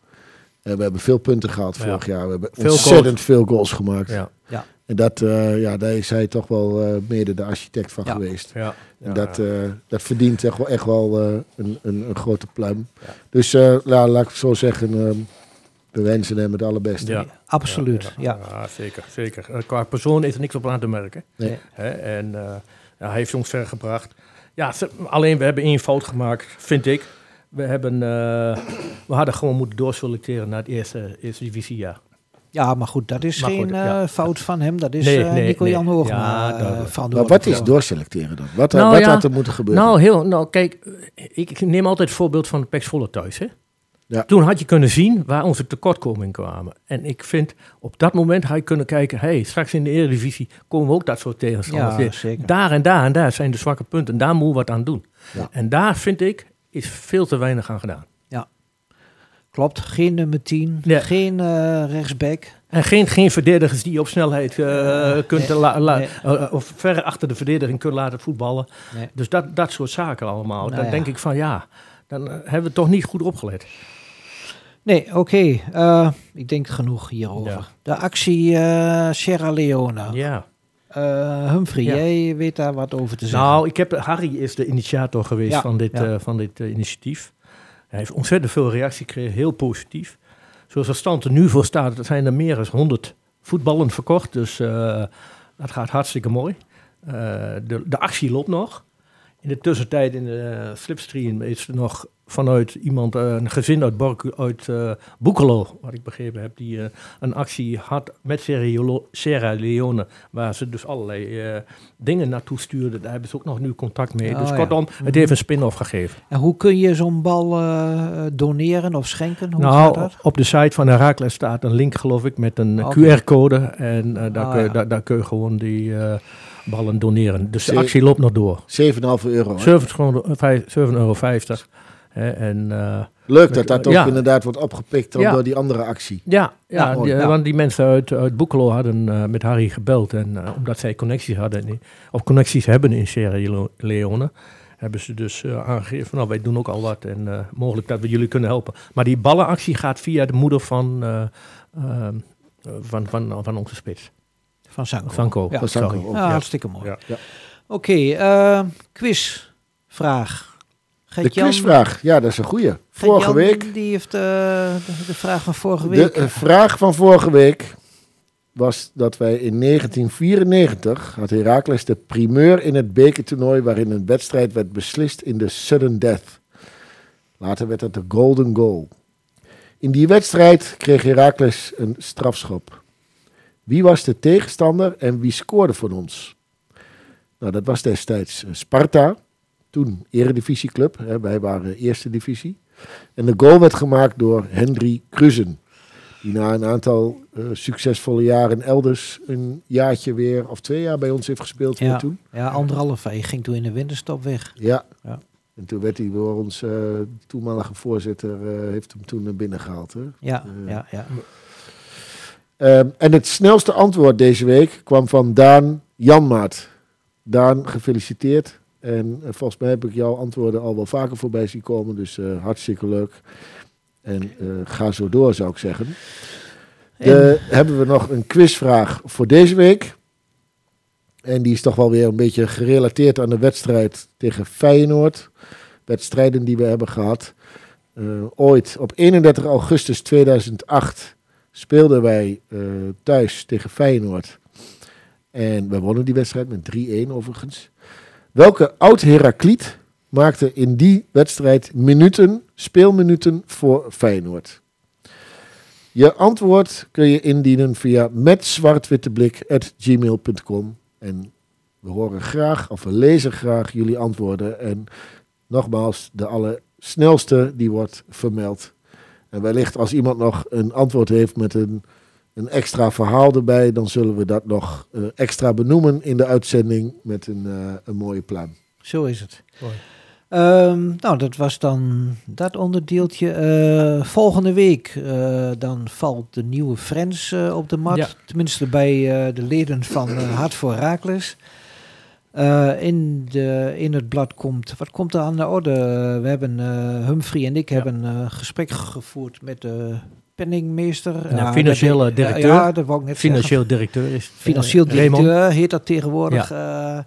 Uh, we hebben veel punten gehaald ja. vorig jaar. We hebben veel ontzettend goals. veel goals gemaakt. Ja. Ja. En dat, uh, ja, daar is hij toch wel uh, mede de architect van ja. geweest. Ja. Ja, en dat, uh, dat verdient echt wel, echt wel uh, een, een, een grote pluim. Ja. Dus uh, la, laat ik het zo zeggen... Um, we wensen hem het allerbeste. Ja, absoluut. Ja, ja. ja. ja zeker, zeker. Uh, qua persoon is er niks op aan te merken. Nee. Hè? En uh, ja, hij heeft ons ver gebracht. Ja, ze, alleen we hebben één fout gemaakt, vind ik. We, hebben, uh, we hadden gewoon moeten doorselecteren naar het eerste, eerste divisiejaar. Ja, maar goed, dat is maar geen goed, ja. fout van hem. Dat is nee, nee, uh, Nico-Jan nee. Hoogma ja, uh, van. Maar wat is doorselecteren dan? Wat, nou, wat ja, had er moeten gebeuren? Nou, heel, nou kijk, ik, ik neem altijd het voorbeeld van de P E C Zwolle thuis, hè. Ja. Toen had je kunnen zien waar onze tekortkomingen kwamen. En ik vind, op dat moment had je kunnen kijken... hey, straks in de Eredivisie komen we ook dat soort tegenstanders. Ja, daar en daar en daar zijn de zwakke punten. En daar moeten we wat aan doen. Ja. En daar, vind ik, is veel te weinig aan gedaan. Ja, klopt. Geen nummer tien, ja. geen uh, rechtsback. En geen, geen verdedigers die je op snelheid uh, uh, kunt nee, la, la, nee. uh, of ver achter de verdediging kunt laten voetballen. Nee. Dus dat, dat soort zaken allemaal. Nou, dan ja. denk ik van ja, dan uh, hebben we toch niet goed opgelet. Nee, oké. Okay. Uh, ik denk genoeg hierover. Ja. De actie uh, Sierra Leone. Ja. Uh, Humphrey, ja. jij weet daar wat over te zeggen. Nou, ik heb, Harry is de initiator geweest ja. van dit, ja. uh, van dit uh, initiatief. Hij heeft ontzettend veel reactie gekregen, heel positief. Zoals er stand er nu voor staat, er zijn er meer dan honderd voetballen verkocht. Dus uh, dat gaat hartstikke mooi. Uh, de, de actie loopt nog. In de tussentijd in de uh, slipstream is er nog... vanuit iemand, een gezin uit, Bork, uit uh, Boekelo, wat ik begrepen heb, die uh, een actie had met Sierra Leone, waar ze dus allerlei uh, dingen naartoe stuurden. Daar hebben ze ook nog nu contact mee. Oh, dus ja. kortom, het mm-hmm. heeft een spin-off gegeven. En hoe kun je zo'n bal uh, doneren of schenken? Hoe nou, gaat dat? Op de site van Herakles staat een link, geloof ik, met een okay. Q R-code. En uh, daar, oh, kun, ja. daar, daar kun je gewoon die... Uh, ballen doneren. Dus Ze- de actie loopt nog door. zeven komma vijf euro. zeven euro vijftig. He, en, uh, Leuk dat dat ook ja. inderdaad wordt opgepikt ja. door die andere actie. Ja, ja, ja, die, ja. want die mensen uit, uit Boekelo hadden uh, met Harry gebeld. En uh, omdat zij connecties hadden, of connecties hebben in Sierra Leone, hebben ze dus uh, aangegeven van nou, wij doen ook al wat. En uh, mogelijk dat we jullie kunnen helpen. Maar die ballenactie gaat via de moeder van, uh, uh, van, van, van onze spits. Van Sanko. Sanko. Ja. Van Sanko. Ah, ja. Hartstikke mooi. Ja. Ja. Oké, okay, uh, quizvraag. Gedjan, de quizvraag, ja, dat is een goeie. Vorige Gedjan, week. Die heeft uh, de, de vraag van vorige week. De uh, vraag van vorige week was dat wij in negentien vierennegentig had Herakles de primeur in het bekertoernooi waarin een wedstrijd werd beslist in de sudden death. Later werd dat de golden goal. In die wedstrijd kreeg Herakles een strafschop. Wie was de tegenstander en wie scoorde voor ons? Nou, dat was destijds Sparta, toen eredivisieclub. Hè, wij waren eerste divisie. En de goal werd gemaakt door Hendrie Krüzen, die na een aantal uh, succesvolle jaren elders een jaartje weer of twee jaar bij ons heeft gespeeld. Ja, toen. ja anderhalf. Hij ging toen in de winterstop weg. Ja, ja. En toen werd hij door ons uh, toenmalige voorzitter, uh, heeft hem toen naar binnen gehaald. Hè? Ja, uh, ja, ja. Um, en het snelste antwoord deze week kwam van Daan Janmaat. Daan, gefeliciteerd. En uh, volgens mij heb ik jouw antwoorden al wel vaker voorbij zien komen. Dus uh, hartstikke leuk. En uh, ga zo door, zou ik zeggen. De, en... Hebben we nog een quizvraag voor deze week. En die is toch wel weer een beetje gerelateerd aan de wedstrijd tegen Feyenoord. Wedstrijden die we hebben gehad. Uh, ooit op eenendertig augustus tweeduizend acht speelden wij uh, thuis tegen Feyenoord. En we wonnen die wedstrijd met drie-een overigens. Welke oud-Herakliet maakte in die wedstrijd minuten, speelminuten voor Feyenoord? Je antwoord kun je indienen via met zwartwitteblik at gmail punt com. En we horen graag, of we lezen graag jullie antwoorden. En nogmaals, de allersnelste die wordt vermeld. En wellicht als iemand nog een antwoord heeft met een, een extra verhaal erbij, dan zullen we dat nog uh, extra benoemen in de uitzending met een, uh, een mooie pluim. Zo is het. Um, nou, dat was dan dat onderdeeltje. Uh, volgende week uh, dan valt de nieuwe Friends uh, op de mat. Ja. Tenminste bij uh, de leden van uh, Hart voor Herakles. Uh, in, de, in het blad komt... Wat komt er aan de orde? We hebben... Uh, Humphrey en ik ja. hebben een uh, gesprek gevoerd met de penningmeester. Nou, ja, financiële de, directeur. Ja, dat wou ik net Financieel zeggen. directeur is... Financieel uh, directeur Raymond. heet dat tegenwoordig. Ja. Uh,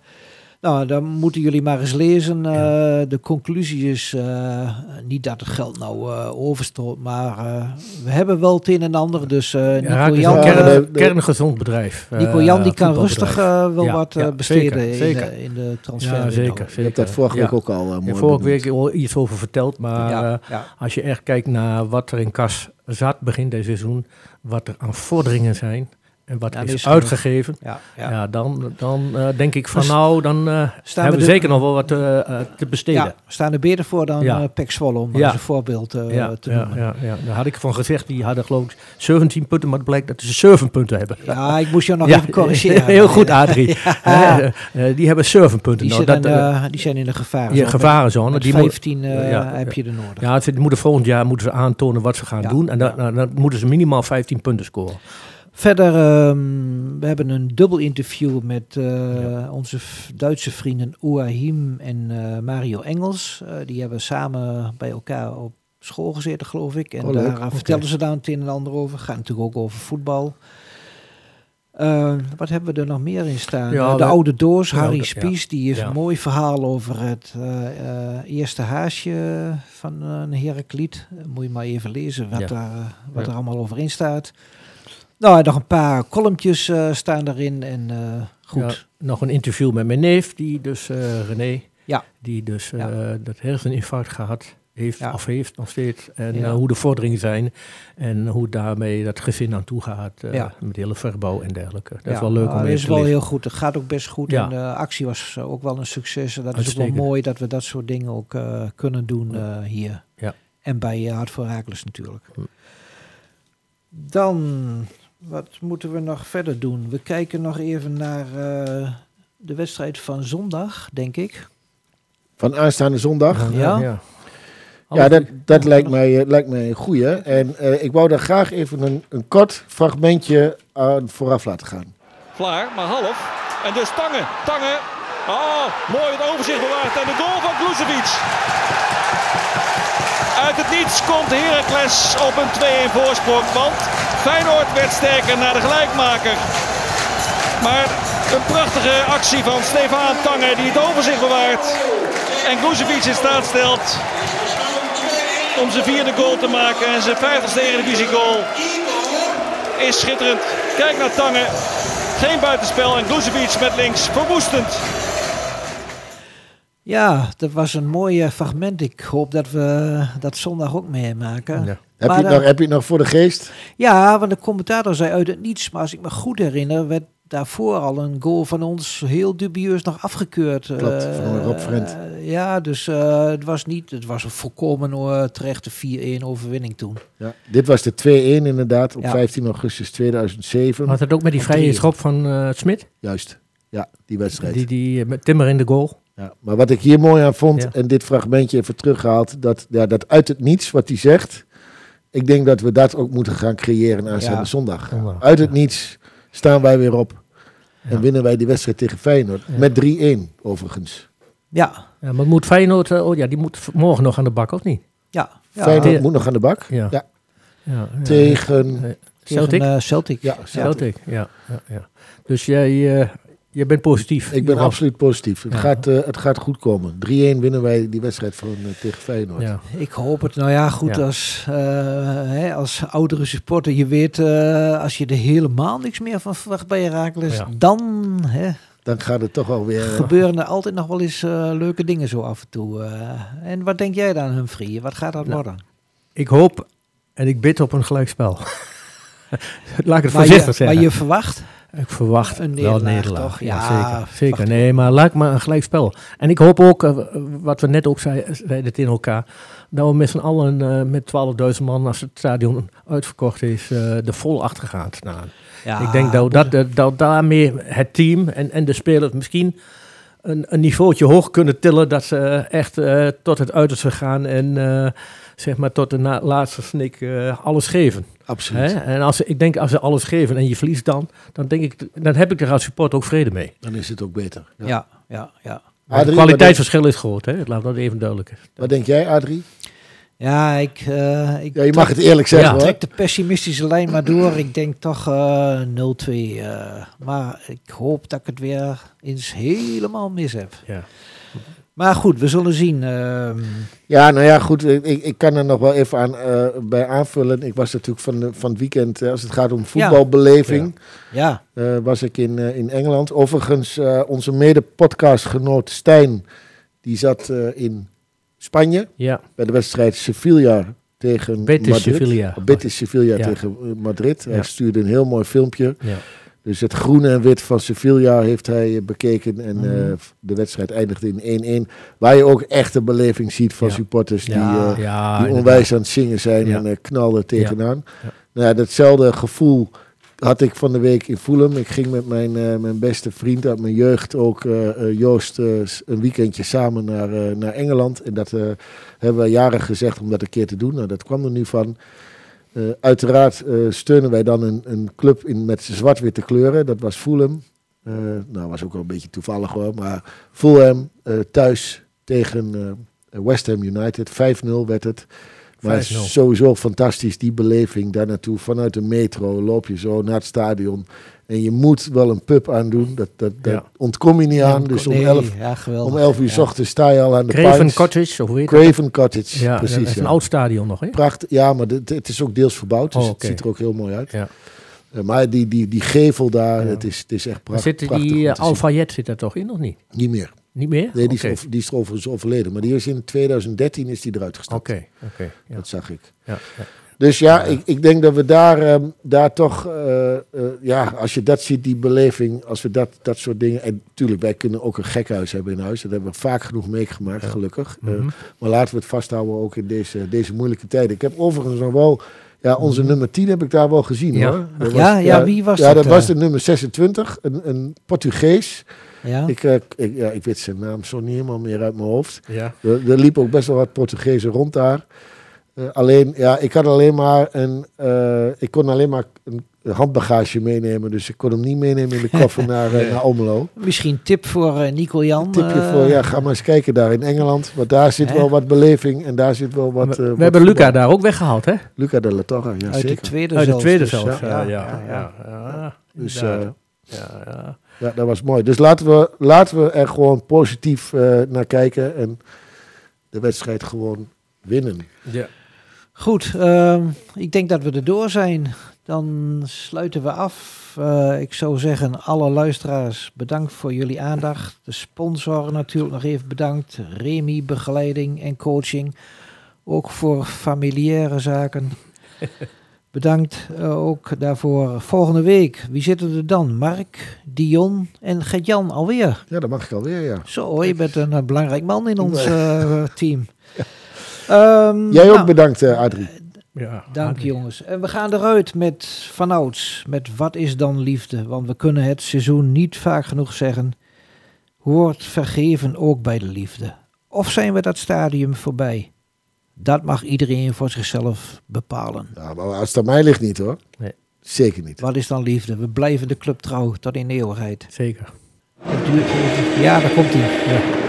nou, dan moeten jullie maar eens lezen. Uh, ja. De conclusie is... Uh, niet dat het geld nou uh, overstroomt, maar uh, we hebben wel het een en ander. Dus uh, Nico-Jan... Ja, een kern, uh, kerngezond bedrijf. Uh, Nico-Jan die kan rustig uh, wel ja, wat uh, ja, besteden zeker, in, zeker. in de transfer. Ja, zeker, zeker. Je hebt dat vorige week ja. ook al uh, mooi vorige week iets over verteld, maar ja, uh, ja. als je echt kijkt naar wat er in kas zat begin dit seizoen, wat er aan vorderingen zijn... En wat ja, is uitgegeven, ja, ja. Ja, dan, dan uh, denk ik van nou, dan uh, hebben we de, zeker nog wel wat uh, uh, te besteden. Ja, staan er beter voor dan ja. uh, Pek Zwolle, om ja. als een voorbeeld uh, ja, te noemen. Ja, ja, ja. Daar had ik van gezegd, die hadden geloof ik zeventien punten, maar het blijkt dat ze zeven punten hebben. Ja, ik moest jou nog ja. even corrigeren. Heel goed, Adrie. ja. uh, uh, die hebben zeven punten. Die, nou, dat, in, uh, die zijn in de gevarenzone. Ja, gevarenzone. Met, met die vijftien uh, ja, heb je er nodig. Ja, het, het moeten volgend jaar moeten ze aantonen wat ze gaan ja. doen. En dan, dan, dan moeten ze minimaal vijftien punten scoren. Verder, um, we hebben een dubbel interview met uh, ja. onze v- Duitse vrienden Ouaghim en uh, Mario Engels. Uh, die hebben samen bij elkaar op school gezeten, geloof ik. En oh, daar okay. vertelden ze daar het een en ander over. Het gaat natuurlijk ook over voetbal. Uh, wat hebben we er nog meer in staan? Ja, uh, de oude doos, de Harry Spies, ja. die heeft ja. een mooi verhaal over het uh, uh, eerste haasje van uh, een Herakliet. Uh, moet je maar even lezen wat, ja. daar, wat ja. er allemaal over in staat. Nou, nog een paar columntjes uh, staan daarin en uh, goed. Ja, nog een interview met mijn neef, die dus uh, René, ja. die dus uh, ja. dat herseninfarct gehad heeft, ja. of heeft nog steeds. En ja. uh, hoe de vorderingen zijn en hoe daarmee dat gezin aan toe gaat uh, ja. met de hele verbouw en dergelijke. Dat ja. is wel leuk om uh, mee te lezen. Dat is wel heel goed, het gaat ook best goed ja. en de actie was ook wel een succes. En dat Uitstekend. is ook wel mooi dat we dat soort dingen ook uh, kunnen doen uh, hier. Ja. En bij uh, Hart voor Herakles natuurlijk. Hm. Dan... Wat moeten we nog verder doen? We kijken nog even naar uh, de wedstrijd van zondag, denk ik. Van aanstaande zondag? Ja. Ja, ja dat, dat lijkt, mij, uh, lijkt mij een goeie. En uh, ik wou daar graag even een, een kort fragmentje uh, vooraf laten gaan. Vlaar, maar half. En dus Tangen. Tangen. Oh, mooi het overzicht bewaard. En de goal van Klusevic. Uit het niets komt Herakles op een twee-een voorsprong, want Feyenoord werd sterker naar de gelijkmaker. Maar een prachtige actie van Stefan Tangen die het overzicht bewaart. en Gucevic in staat stelt om zijn vierde goal te maken en zijn vijftigste Eredivisie goal is schitterend. Kijk naar Tangen, geen buitenspel en Gucevic met links, verwoestend. Ja, dat was een mooi fragment. Ik hoop dat we dat zondag ook meemaken. Ja. Heb, je het dan, nog, heb je het nog voor de geest? Ja, want de commentator zei uit het niets. Maar als ik me goed herinner, werd daarvoor al een goal van ons heel dubieus nog afgekeurd. Klopt, uh, van Rob Friend. Uh, ja, dus uh, het was niet. Het was een volkomen uh, terechte vier-een overwinning toen. Ja, dit was de twee-een inderdaad op ja. vijftien augustus tweeduizend zeven. Had dat ook met die vrije schop van uh, Smit? Juist, ja, die wedstrijd. Die, die met Timmer in de goal. Ja, maar wat ik hier mooi aan vond, ja. en dit fragmentje even teruggehaald, dat, ja, dat uit het niets wat hij zegt, ik denk dat we dat ook moeten gaan creëren aanstaande ja. zondag. Ja. Uit het niets staan wij weer op en ja. winnen wij die wedstrijd tegen Feyenoord. Ja. Met drie-een overigens. Ja. ja, maar moet Feyenoord, oh ja, die moet morgen nog aan de bak, of niet? Ja. ja. Feyenoord ja. moet nog aan de bak? Ja. ja. ja. Tegen... Tegen Celtic? Uh, Celtic. Ja, Celtic. Ja. Ja. Ja. Dus jij... Uh, Je bent positief. Ik ben ja. absoluut positief. Het, ja. gaat, uh, het gaat goed komen. drie-een winnen wij die wedstrijd van, uh, tegen Feyenoord. Ja. Ik hoop het. Nou ja, goed ja. als, uh, hè, als oudere supporter. Je weet, uh, als je er helemaal niks meer van verwacht bij Herakles, ja. dan... Hè, dan gaat het toch alweer... Gebeuren er altijd nog wel eens uh, leuke dingen zo af en toe. Uh, en wat denk jij dan, Humphrey? Wat gaat dat nou, worden? Ik hoop en ik bid op een gelijkspel. Laat ik het maar voorzichtig je, zeggen. Maar je verwacht... Ik verwacht een wel nederlaag, toch? Ja, ja, zeker. zeker. Nee, maar laat ik maar een gelijk spel. En ik hoop ook, uh, wat we net ook zeiden, zeiden in elkaar, dat we met z'n allen, uh, met twaalfduizend man, als het stadion uitverkocht is, uh, er vol achter gaan staan. Ja, ik denk dat, dat, dat, dat daarmee het team en, en de spelers misschien een, een niveautje hoog kunnen tillen, dat ze echt uh, tot het uiterste gaan en uh, zeg maar tot de na- laatste snik uh, alles geven. Absoluut. Hè? En als, ik denk, als ze alles geven en je verliest dan, dan, denk ik, dan heb ik er als support ook vrede mee. Dan is het ook beter. Ja, ja, ja. ja. Adrie, het kwaliteitsverschil is groot, hè? Laat dat even duidelijk is. Wat denk jij, Adrie? Ja, ik, uh, ik ja, je mag het eerlijk zeggen, ja. hoor. Trek de pessimistische lijn maar door. Ik denk toch uh, nul-twee. Uh, maar ik hoop dat ik het weer eens helemaal mis heb. Ja. Maar goed, we zullen zien. Uh... Ja, nou ja, goed. Ik, ik kan er nog wel even aan, uh, bij aanvullen. Ik was natuurlijk van, de, van het weekend, uh, als het gaat om voetbalbeleving, ja. Ja. Uh, was ik in, uh, in Engeland. Overigens, uh, onze mede-podcastgenoot Steijn, die zat uh, in Spanje. Ja. Bij de wedstrijd Sevilla tegen Betis Madrid. Sevilla. Betis Sevilla ja. tegen Madrid. Ja. Hij stuurde een heel mooi filmpje. Ja. Dus het groene en wit van Sevilla heeft hij bekeken. En mm. uh, de wedstrijd eindigde in één-één. Waar je ook echt een beleving ziet van ja. supporters die, ja, uh, ja, die onwijs aan het zingen zijn ja. en uh, knallen tegenaan. Ja. Ja. Nou, ja, datzelfde gevoel had ik van de week in Fulham. Ik ging met mijn, uh, mijn beste vriend uit mijn jeugd ook, uh, uh, Joost, uh, een weekendje samen naar, uh, naar Engeland. En dat uh, hebben we jaren gezegd om dat een keer te doen. Nou, dat kwam er nu van. Uh, uiteraard uh, steunen wij dan een, een club in, met zwart-witte kleuren. Dat was Fulham. Uh, nou, was ook wel een beetje toevallig hoor. Maar Fulham uh, thuis tegen uh, West Ham United. vijf-nul werd het. Maar het is sowieso fantastisch, die beleving daar naartoe. Vanuit de metro loop je zo naar het stadion. En je moet wel een pub aandoen. Dat, dat, dat ja. ontkom je niet ja, aan. Dus nee, om elf, ja, geweldig, om elf uur 's ja. ochtends sta je al aan de Craven pints. Cottage, of weet Craven dat? Cottage, ja, precies. Het is een ja. oud stadion nog, hè? Prachtig, ja, maar dit, het is ook deels verbouwd. Dus oh, okay. het ziet er ook heel mooi uit. Ja. Uh, maar die, die, die gevel daar, ja. het, is, het is echt pracht, zit prachtig. Die uh, Alfayette zit daar toch in, of niet? Niet meer. Niet meer? Nee, die, okay. is, over, die is overigens overleden. Maar die is in twintig dertien is die eruit gestapt. Oké, okay, oké. Okay, ja. Dat zag ik. Ja, ja. Dus ja, ik, ik denk dat we daar, um, daar toch, uh, uh, ja, als je dat ziet, die beleving, als we dat, dat soort dingen... En natuurlijk, wij kunnen ook een gekhuis hebben in huis. Dat hebben we vaak genoeg meegemaakt, ja. gelukkig. Mm-hmm. Uh, maar laten we het vasthouden ook in deze, deze moeilijke tijden. Ik heb overigens nog wel... Ja, onze nummer tien heb ik daar wel gezien, ja. hoor. Was, ja, ja, wie was ja, dat? Ja, dat uh... was de nummer zesentwintig, een, een Portugees. Ja. Ik, uh, ik, ja, ik weet zijn naam zo niet helemaal meer uit mijn hoofd. Ja. Er, er liepen ook best wel wat Portugezen rond daar. Uh, alleen, ja, ik had alleen maar een, uh, ik kon alleen maar een handbagage meenemen, dus ik kon hem niet meenemen in de koffer naar, uh, naar Almelo. Misschien tip voor uh, Nico-Jan. Tipje uh, voor, ja, ga maar eens kijken daar in Engeland, want daar zit hè? wel wat beleving en daar zit wel wat... Uh, we wat hebben Luca daar ook weggehaald, hè? Luca de La Torre, ja, uit zeker. De tweede Uit de tweede zelfs, dus, ja, ja, ja, ja, ja, ja. ja. Dus, uh, ja, ja. Ja, dat was mooi. Dus laten we, laten we er gewoon positief uh, naar kijken en de wedstrijd gewoon winnen. Ja. Goed, uh, ik denk dat we er door zijn. Dan sluiten we af. Uh, ik zou zeggen, alle luisteraars, bedankt voor jullie aandacht. De sponsoren natuurlijk nog even bedankt. Remy Begeleiding en Coaching. Ook voor familiaire zaken. Bedankt uh, ook daarvoor. Volgende week, wie zitten er dan? Mark, Dion en Gedjan alweer. Ja, dat mag ik alweer, ja. Zo, je bent een uh, belangrijk man in ons uh, team. Ja. Um, Jij ook nou, bedankt, uh, Adrie. Ja, dank je, jongens. En we gaan eruit met vanouds, met Wat is dan liefde? Want we kunnen het seizoen niet vaak genoeg zeggen. Hoort vergeven ook bij de liefde? Of zijn we dat stadium voorbij? Dat mag iedereen voor zichzelf bepalen. Ja, maar als het aan mij ligt niet, hoor. Nee. Zeker niet. Wat is dan liefde? We blijven de club trouw tot in eeuwigheid. Zeker. Ja, daar komt hij. Ja.